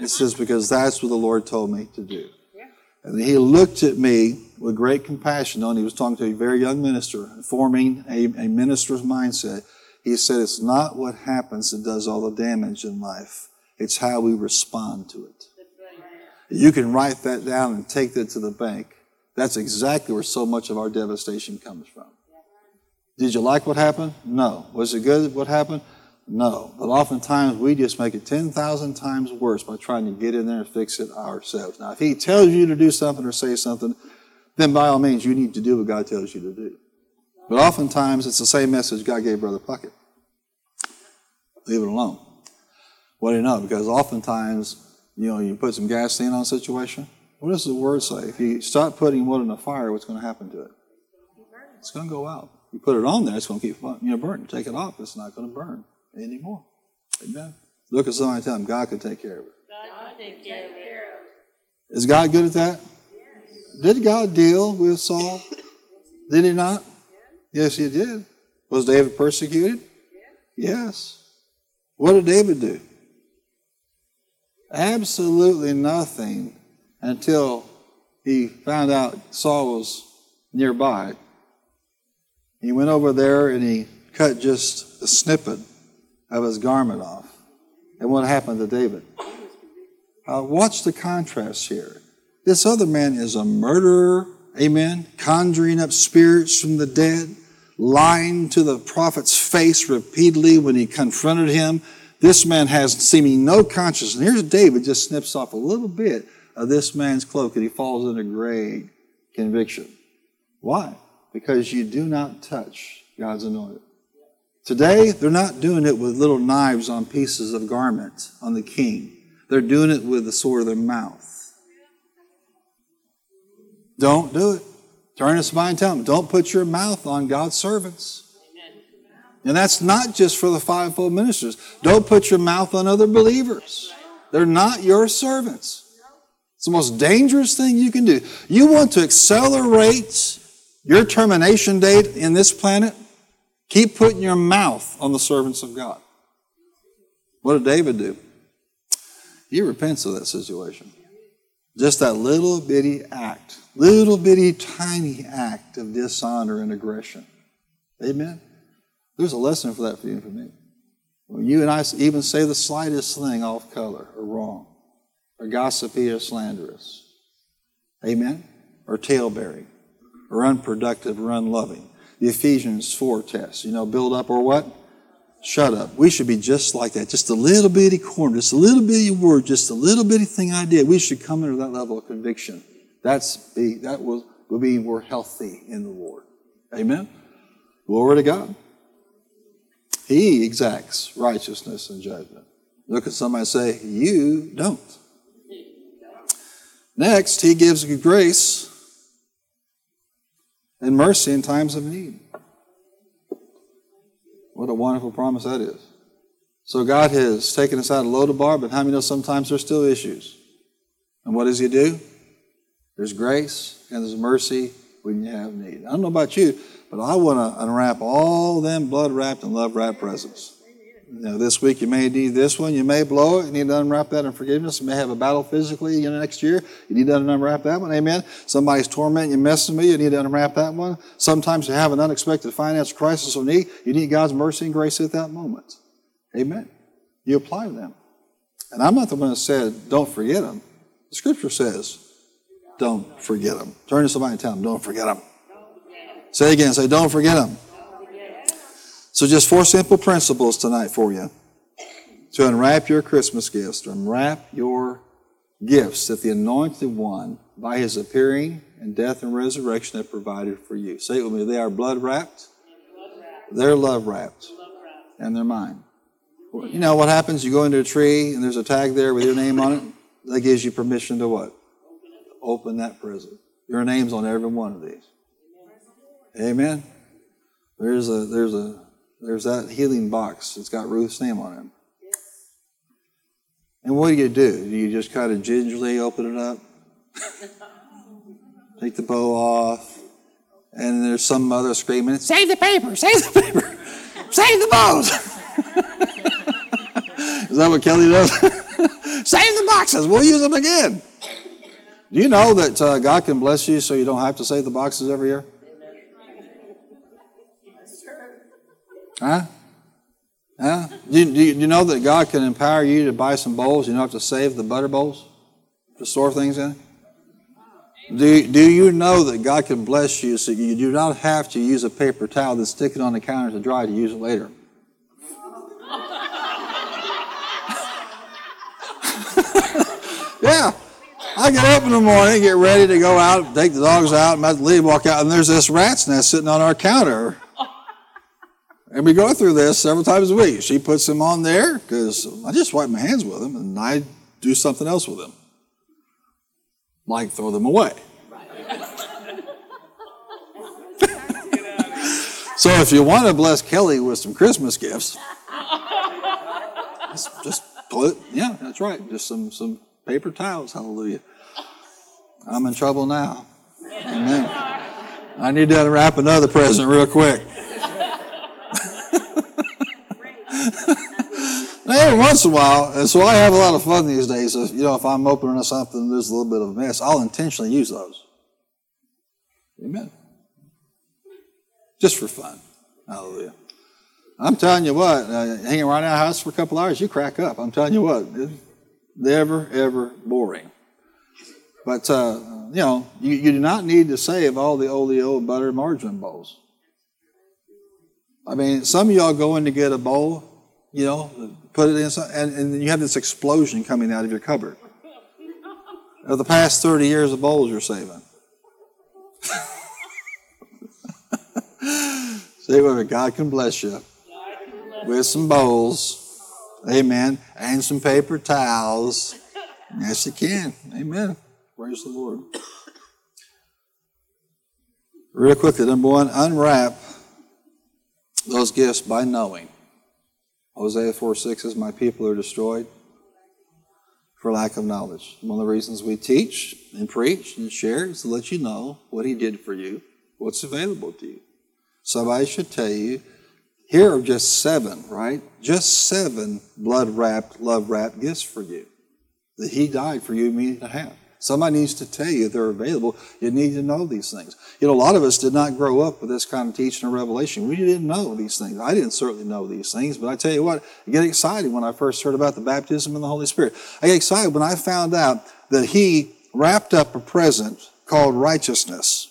It says, because that's what the Lord told me to do. Yeah. And he looked at me with great compassion, knowing he was talking to a very young minister, forming a, a minister's mindset. He said, it's not what happens that does all the damage in life. It's how we respond to it. You can write that down and take that to the bank. That's exactly where so much of our devastation comes from. Did you like what happened? No. Was it good what happened? No, but oftentimes we just make it ten thousand times worse by trying to get in there and fix it ourselves. Now, if he tells you to do something or say something, then by all means, you need to do what God tells you to do. But oftentimes, it's the same message God gave Brother Puckett. Leave it alone. What do you know? Because oftentimes, you know, you put some gasoline on a situation. What does the word say? If you stop putting wood in the fire, what's going to happen to it? It's going to go out. You put it on there, it's going to keep you know, burning. Take it off, it's not going to burn anymore. Amen. Look at somebody and tell them God can take care of it. God can take care of it. Is God good at that? Yes. Did God deal with Saul? Did he not? Yes. Yes, he did. Was David persecuted? Yes. Yes. What did David do? Absolutely nothing until he found out Saul was nearby. He went over there and he cut just a snippet of his garment off. And what happened to David? Uh, watch the contrast here. This other man is a murderer, amen, conjuring up spirits from the dead, lying to the prophet's face repeatedly when he confronted him. This man has seeming no conscience. And here's David just snips off a little bit of this man's cloak and he falls into great conviction. Why? Because you do not touch God's anointed. Today, they're not doing it with little knives on pieces of garment on the king. They're doing it with the sword of their mouth. Don't do it. Turn us by and tell them, don't put your mouth on God's servants. And that's not just for the fivefold ministers. Don't put your mouth on other believers. They're not your servants. It's the most dangerous thing you can do. You want to accelerate your termination date in this planet? Keep putting your mouth on the servants of God. What did David do? He repents of that situation. Just that little bitty act, little bitty tiny act of dishonor and aggression. Amen? There's a lesson for that for you and for me. When you and I even say the slightest thing off color or wrong, or gossipy or slanderous, amen, or tailbearing, or unproductive or unloving. The Ephesians four test, you know, build up or what? Shut up. We should be just like that. Just a little bitty corner, just a little bitty word, just a little bitty thing I did. We should come under that level of conviction. That's be, that will, will be more healthy in the Lord. Amen? Glory to God. He exacts righteousness and judgment. Look at somebody and say, you don't. Next, he gives you grace and mercy in times of need. What a wonderful promise that is. So God has taken us out of Lodabar, but how many know sometimes there's still issues? And what does he do? There's grace and there's mercy when you have need. I don't know about you, but I want to unwrap all them blood-wrapped and love-wrapped presents. You know, this week you may need this one. You may blow it. You need to unwrap that in forgiveness. You may have a battle physically, you know, next year. You need to unwrap that one. Amen. Somebody's tormenting you, messing with you. You need to unwrap that one. Sometimes you have an unexpected financial crisis or need. You need God's mercy and grace at that moment. Amen. You apply them. And I'm not the one that said, don't forget them. The Scripture says, don't forget them. Turn to somebody and tell them, don't forget them. Say again, say, don't forget them. So just four simple principles tonight for you. To unwrap your Christmas gifts, to unwrap your gifts that the Anointed One, by His appearing and death and resurrection, have provided for you. Say it with me. They are blood-wrapped, they're love-wrapped, and they're mine. You know what happens? You go into a tree, and there's a tag there with your name on it. That gives you permission to what? Open that present. Your name's on every one of these. Amen? There's a... There's a There's that healing box that's got Ruth's name on it. And what do you do? Do you just kind of gingerly open it up? Take the bow off. And there's some mother screaming, save the paper! Save the paper! Save the bows! Is that what Kelly does? Save the boxes! We'll use them again! Do you know that uh, God can bless you so you don't have to save the boxes every year? Huh? Huh? Do you, do you know that God can empower you to buy some bowls? You don't have to save the butter bowls to store things in? Do, do you know that God can bless you so you do not have to use a paper towel that's sticking on the counter to dry to use it later? Yeah. I get up in the morning, get ready to go out, take the dogs out, I'm about to leave, walk out, and there's this rat's nest sitting on our counter. And we go through this several times a week. She puts them on there because I just wipe my hands with them and I do something else with them. Like throw them away. So if you want to bless Kelly with some Christmas gifts, just, just put, yeah, that's right. Just some, some paper towels, hallelujah. I'm in trouble now. Amen. I need to unwrap another present real quick. Every once in a while, and so I have a lot of fun these days. If, you know, if I'm opening something, there's a little bit of a mess, I'll intentionally use those. Amen. Just for fun. Hallelujah. I'm telling you what, uh, hanging around our house for a couple hours, you crack up. I'm telling you what, it's never, ever boring. But, uh, you know, you, you do not need to save all the oleo butter margarine bowls. I mean, some of y'all go in to get a bowl, you know, put it in, and, and you have this explosion coming out of your cupboard. Of the past thirty years of bowls you're saving. Say whatever, God can bless you with some bowls, amen, and some paper towels. Yes, He can, amen. Praise the Lord. Real quickly, number one, unwrap those gifts by knowing. Hosea four six is, my people are destroyed for lack of knowledge. One of the reasons we teach and preach and share is to let you know what he did for you, what's available to you. Somebody should tell you, here are just seven, right? Just seven blood-wrapped, love-wrapped gifts for you that he died for you meaning to have. Somebody needs to tell you they're available. You need to know these things. You know, a lot of us did not grow up with this kind of teaching or revelation. We didn't know these things. I didn't certainly know these things, but I tell you what, I get excited when I first heard about the baptism in the Holy Spirit. I get excited when I found out that he wrapped up a present called righteousness,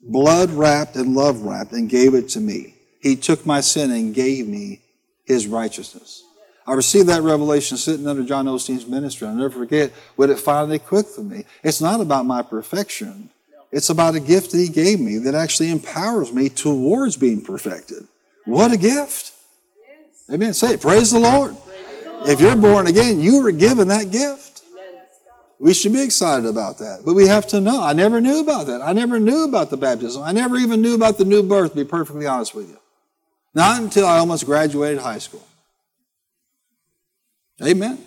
blood-wrapped and love-wrapped, and gave it to me. He took my sin and gave me his righteousness. I received that revelation sitting under John Osteen's ministry. I'll never forget what it finally clicked for me. It's not about my perfection. It's about a gift that he gave me that actually empowers me towards being perfected. What a gift. Amen. Say it. Praise the Lord. If you're born again, you were given that gift. We should be excited about that. But we have to know. I never knew about that. I never knew about the baptism. I never even knew about the new birth, to be perfectly honest with you. Not until I almost graduated high school. Amen.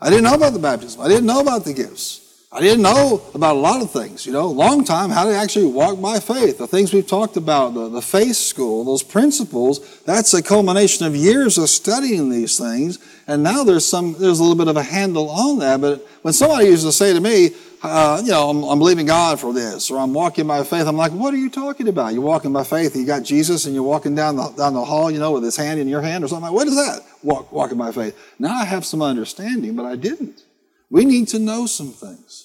I didn't know about the baptism. I didn't know about the gifts. I didn't know about a lot of things, you know. Long time, how to actually walk by faith. The things we've talked about, the, the faith school, those principles, that's a culmination of years of studying these things. And now there's some, there's a little bit of a handle on that. But when somebody used to say to me, uh, you know, I'm, I'm believing God for this, or I'm walking by faith, I'm like, what are you talking about? You're walking by faith, and you got Jesus, and you're walking down the, down the hall, you know, with his hand in your hand or something. Like, what is that? Walk, walking by faith. Now I have some understanding, but I didn't. We need to know some things.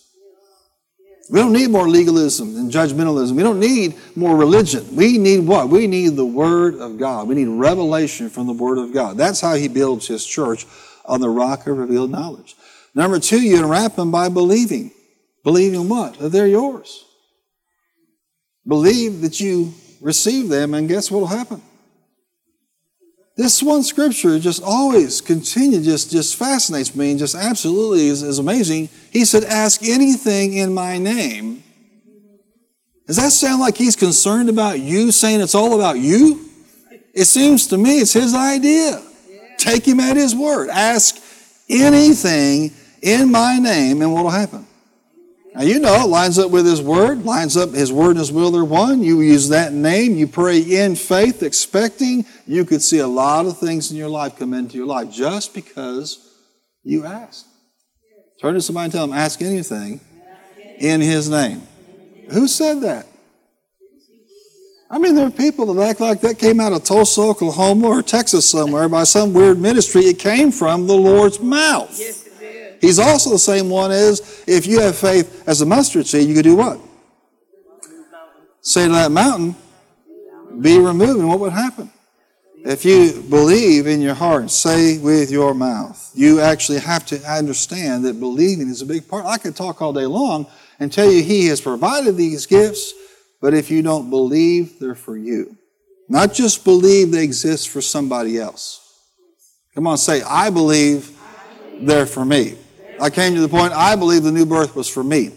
We don't need more legalism and judgmentalism. We don't need more religion. We need what? We need the Word of God. We need revelation from the Word of God. That's how he builds his church, on the rock of revealed knowledge. Number two, you enwrap them by believing. Believing what? That they're yours. Believe that you receive them, and guess what will happen? This one scripture just always continues, just, just fascinates me and just absolutely is, is amazing. He said, ask anything in my name. Does that sound like he's concerned about you, saying it's all about you? It seems to me it's his idea. Take him at his word. Ask anything in my name, and what will happen? Now, you know, it lines up with his word, lines up his word and his will are one. You use that name, you pray in faith, expecting. You could see a lot of things in your life come into your life just because you asked. Turn to somebody and tell them, ask anything in his name. Who said that? I mean, there are people that act like that came out of Tulsa, Oklahoma, or Texas somewhere by some weird ministry. It came from the Lord's mouth. Yes. He's also the same one as, if you have faith as a mustard seed, you could do what? Say to that mountain, be removed. And what would happen? If you believe in your heart and say with your mouth, you actually have to understand that believing is a big part. I could talk all day long and tell you he has provided these gifts, but if you don't believe, they're for you. Not just believe they exist for somebody else. Come on, say, I believe they're for me. I came to the point, I believe the new birth was for me.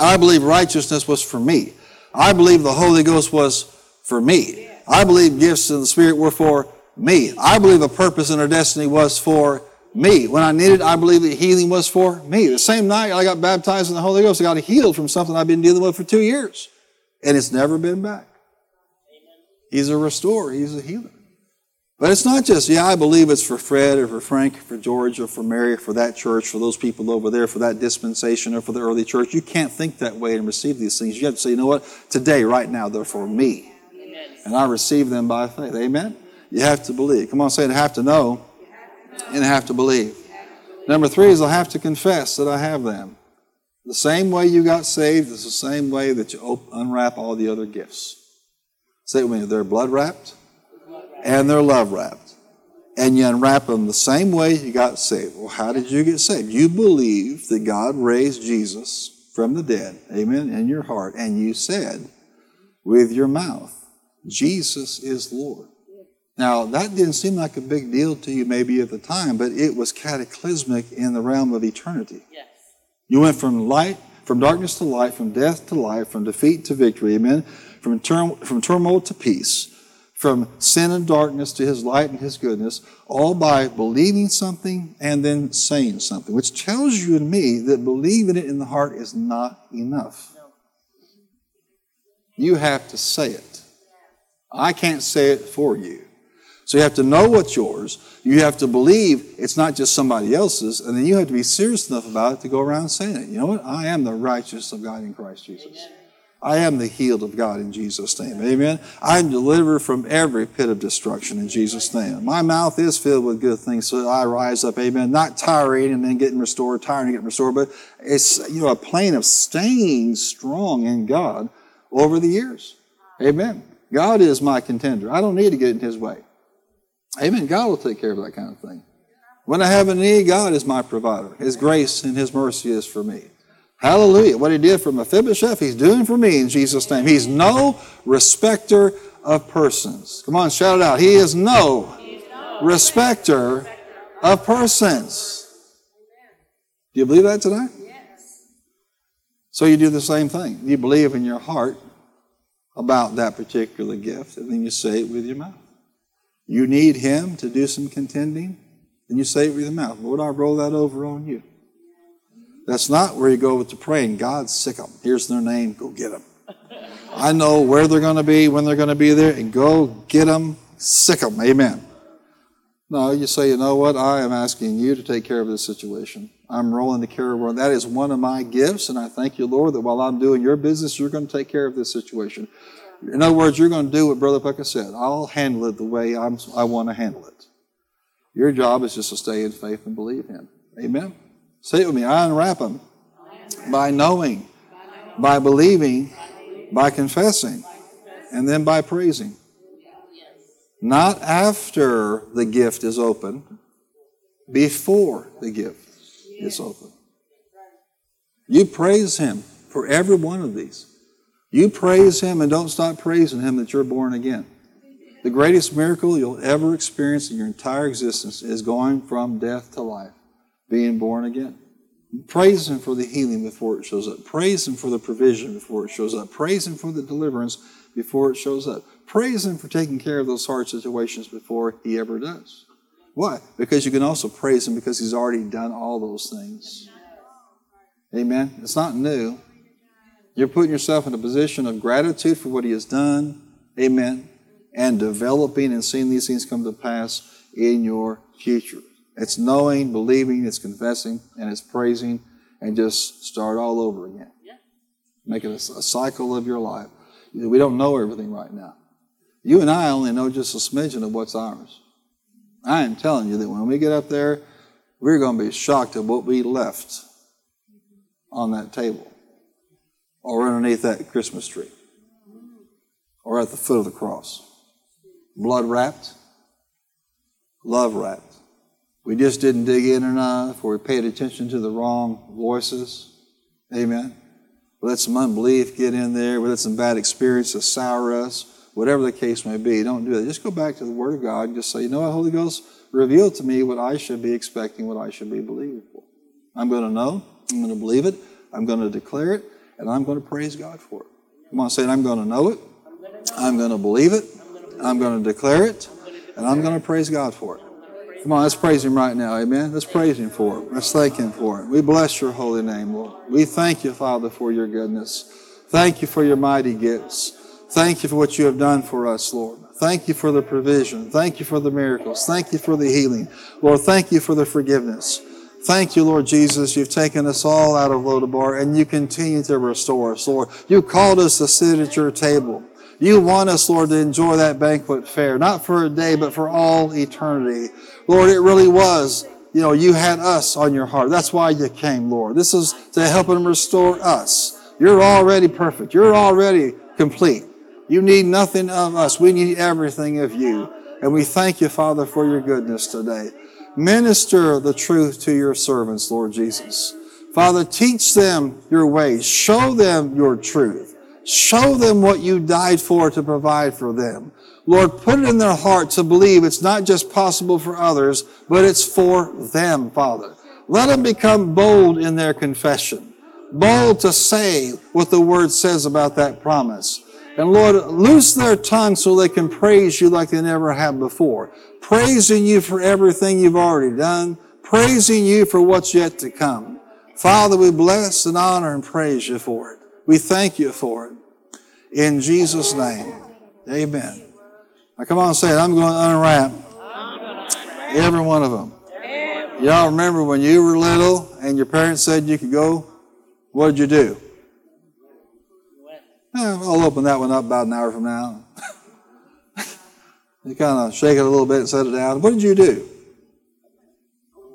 I believe righteousness was for me. I believe the Holy Ghost was for me. I believe gifts of the Spirit were for me. I believe a purpose in our destiny was for me. When I needed, I believe that healing was for me. The same night I got baptized in the Holy Ghost, I got healed from something I've been dealing with for two years. And it's never been back. He's a restorer. He's a healer. But it's not just, yeah, I believe it's for Fred or for Frank, for George or for Mary, or for that church, for those people over there, for that dispensation or for the early church. You can't think that way and receive these things. You have to say, you know what, today, right now, they're for me. Amen. And I receive them by faith. Amen? You have to believe. Come on, say it. I have to know and I have to believe. Number three is I have to confess that I have them. The same way you got saved is the same way that you unwrap all the other gifts. Say it with me. They're blood-wrapped. And they're love-wrapped. And you unwrap them the same way you got saved. Well, how did you get saved? You believed that God raised Jesus from the dead, amen, in your heart. And you said with your mouth, Jesus is Lord. Now, that didn't seem like a big deal to you maybe at the time, but it was cataclysmic in the realm of eternity. Yes. You went from light from darkness to light, from death to life, from defeat to victory, amen, from, turm- from turmoil to peace, from sin and darkness to his light and his goodness, all by believing something and then saying something, which tells you and me that believing it in the heart is not enough. You have to say it. I can't say it for you. So you have to know what's yours. You have to believe it's not just somebody else's. And then you have to be serious enough about it to go around saying it. You know what? I am the righteous of God in Christ Jesus. Amen. I am the healed of God in Jesus' name. Amen. I am delivered from every pit of destruction in Jesus' name. My mouth is filled with good things, so that I rise up. Amen. Not tiring and then getting restored, tiring and getting restored. But it's, you know, a plan of staying strong in God over the years. Amen. God is my contender. I don't need to get in his way. Amen. God will take care of that kind of thing. When I have a need, God is my provider. His grace and his mercy is for me. Hallelujah. What he did for Mephibosheth, he's doing for me in Jesus' name. He's no respecter of persons. Come on, shout it out. He is no respecter of persons. Do you believe that tonight? Yes. So you do the same thing. You believe in your heart about that particular gift, and then you say it with your mouth. You need him to do some contending, and you say it with your mouth, Lord, I roll that over on you. That's not where you go with the praying. God, sick them. Here's their name. Go get them. I know where they're going to be, when they're going to be there, and go get them, sick them. Amen. No, you say, you know what? I am asking you to take care of this situation. I'm rolling the care over. That is one of my gifts, and I thank you, Lord, that while I'm doing your business, you're going to take care of this situation. In other words, you're going to do what Brother Pucka said. I'll handle it the way I'm, I want to handle it. Your job is just to stay in faith and believe him. Amen. Say it with me. I unwrap them by knowing, by believing, by confessing, and then by praising. Not after the gift is open, before the gift is open. You praise him for every one of these. You praise him and don't stop praising him that you're born again. The greatest miracle you'll ever experience in your entire existence is going from death to life. Being born again. Praise him for the healing before it shows up. Praise him for the provision before it shows up. Praise him for the deliverance before it shows up. Praise him for taking care of those hard situations before he ever does. Why? Because you can also praise him because he's already done all those things. Amen. It's not new. You're putting yourself in a position of gratitude for what he has done. Amen. And developing and seeing these things come to pass in your future. It's knowing, believing, it's confessing, and it's praising, and just start all over again. Yeah. Make it a, a cycle of your life. We don't know everything right now. You and I only know just a smidgen of what's ours. I am telling you that when we get up there, we're going to be shocked at what we left on that table or underneath that Christmas tree or at the foot of the cross. Blood wrapped, love wrapped. We just didn't dig in enough, or we paid attention to the wrong voices. Amen. We let some unbelief get in there. We let some bad experiences sour us. Whatever the case may be, don't do that. Just go back to the Word of God and just say, you know what, Holy Ghost, reveal to me what I should be expecting, what I should be believing for. I'm going to know. I'm going to believe it. I'm going to declare it. And I'm going to praise God for it. Come on, say it. I'm going to know it. I'm going to believe it. I'm going to declare it. And I'm going to praise God for it. Come on, let's praise him right now, amen? Let's praise him for it. Let's thank him for it. We bless your holy name, Lord. We thank you, Father, for your goodness. Thank you for your mighty gifts. Thank you for what you have done for us, Lord. Thank you for the provision. Thank you for the miracles. Thank you for the healing. Lord, thank you for the forgiveness. Thank you, Lord Jesus. You've taken us all out of Lodabar, and you continue to restore us, Lord. You called us to sit at your table. You want us, Lord, to enjoy that banquet fare, not for a day, but for all eternity. Lord, it really was, you know, you had us on your heart. That's why you came, Lord. This is to help and restore us. You're already perfect. You're already complete. You need nothing of us. We need everything of you. And we thank you, Father, for your goodness today. Minister the truth to your servants, Lord Jesus. Father, teach them your ways. Show them your truth. Show them what you died for to provide for them. Lord, put it in their heart to believe it's not just possible for others, but it's for them, Father. Let them become bold in their confession. bold to say what the Word says about that promise. And Lord, loose their tongue so they can praise you like they never have before. Praising you for everything you've already done. Praising you for what's yet to come. Father, we bless and honor and praise you for it. We thank you for it. In Jesus' name, amen. Now come on and say it. I'm going to unwrap every one of them. Y'all remember when you were little and your parents said you could go? What did you do? Yeah, I'll open that one up about an hour from now. You kind of shake it a little bit and set it down. What did you do?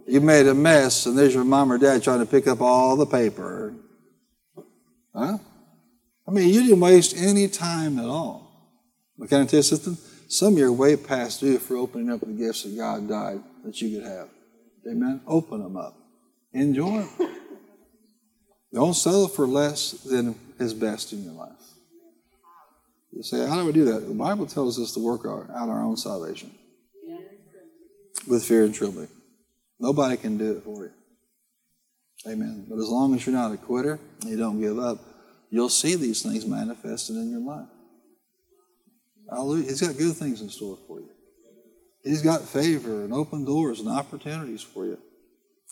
You made a mess, and there's your mom or dad trying to pick up all the paper. Huh? I mean, you didn't waste any time at all. But can I tell you something? Some of you are way past due for opening up the gifts that God died that you could have. Amen? Open them up. Enjoy them. Don't settle for less than is best in your life. You say, how do we do that? The Bible tells us to work out our own salvation with fear and trembling. Nobody can do it for you. Amen. But as long as you're not a quitter, you don't give up, you'll see these things manifested in your life. Hallelujah. He's got good things in store for you. He's got favor and open doors and opportunities for you.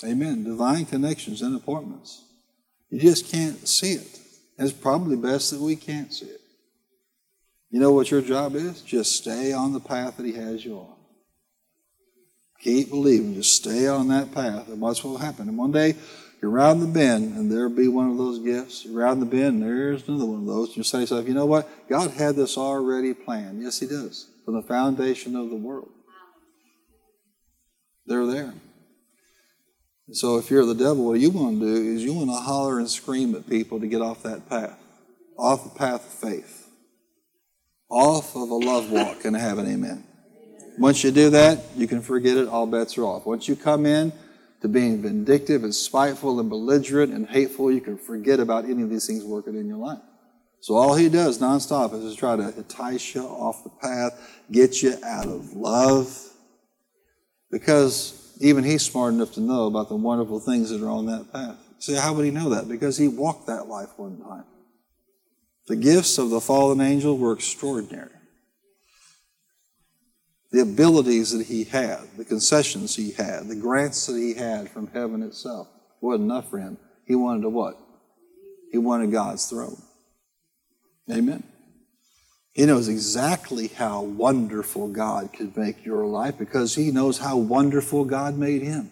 Amen. Divine connections and appointments. You just can't see it. It's probably best that we can't see it. You know what your job is? Just stay on the path that he has you on. Keep believing. Just stay on that path and watch what will happen. And one day, you're around the bend and there'll be one of those gifts. You're around the bend and there's another one of those. And you say to yourself, you know what? God had this already planned. Yes, he does. From the foundation of the world. They're there. And so if you're the devil, what you want to do is you want to holler and scream at people to get off that path. Off the path of faith. Off of a love walk and have an amen. Once you do that, you can forget it. All bets are off. Once you come in to being vindictive and spiteful and belligerent and hateful, you can forget about any of these things working in your life. So all he does nonstop is just try to entice you off the path, get you out of love. Because even he's smart enough to know about the wonderful things that are on that path. See, how would he know that? Because he walked that life one time. The gifts of the fallen angel were extraordinary. The abilities that he had, the concessions he had, the grants that he had from heaven itself wasn't enough for him. He wanted a what? He wanted God's throne. Amen. He knows exactly how wonderful God could make your life because he knows how wonderful God made him.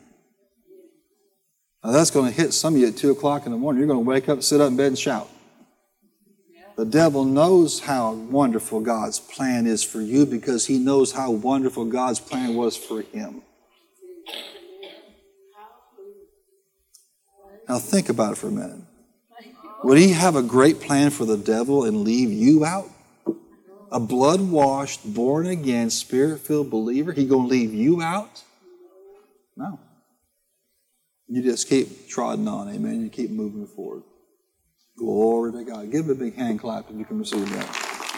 Now that's going to hit some of you at two o'clock in the morning. You're going to wake up, sit up in bed and shout. The devil knows how wonderful God's plan is for you because he knows how wonderful God's plan was for him. Now think about it for a minute. Would he have a great plan for the devil and leave you out? A blood-washed, born-again, spirit-filled believer, he going to leave you out? No. You just keep trodding on, amen? You keep moving forward. Glory to God. Give him a big hand clap if you can receive that.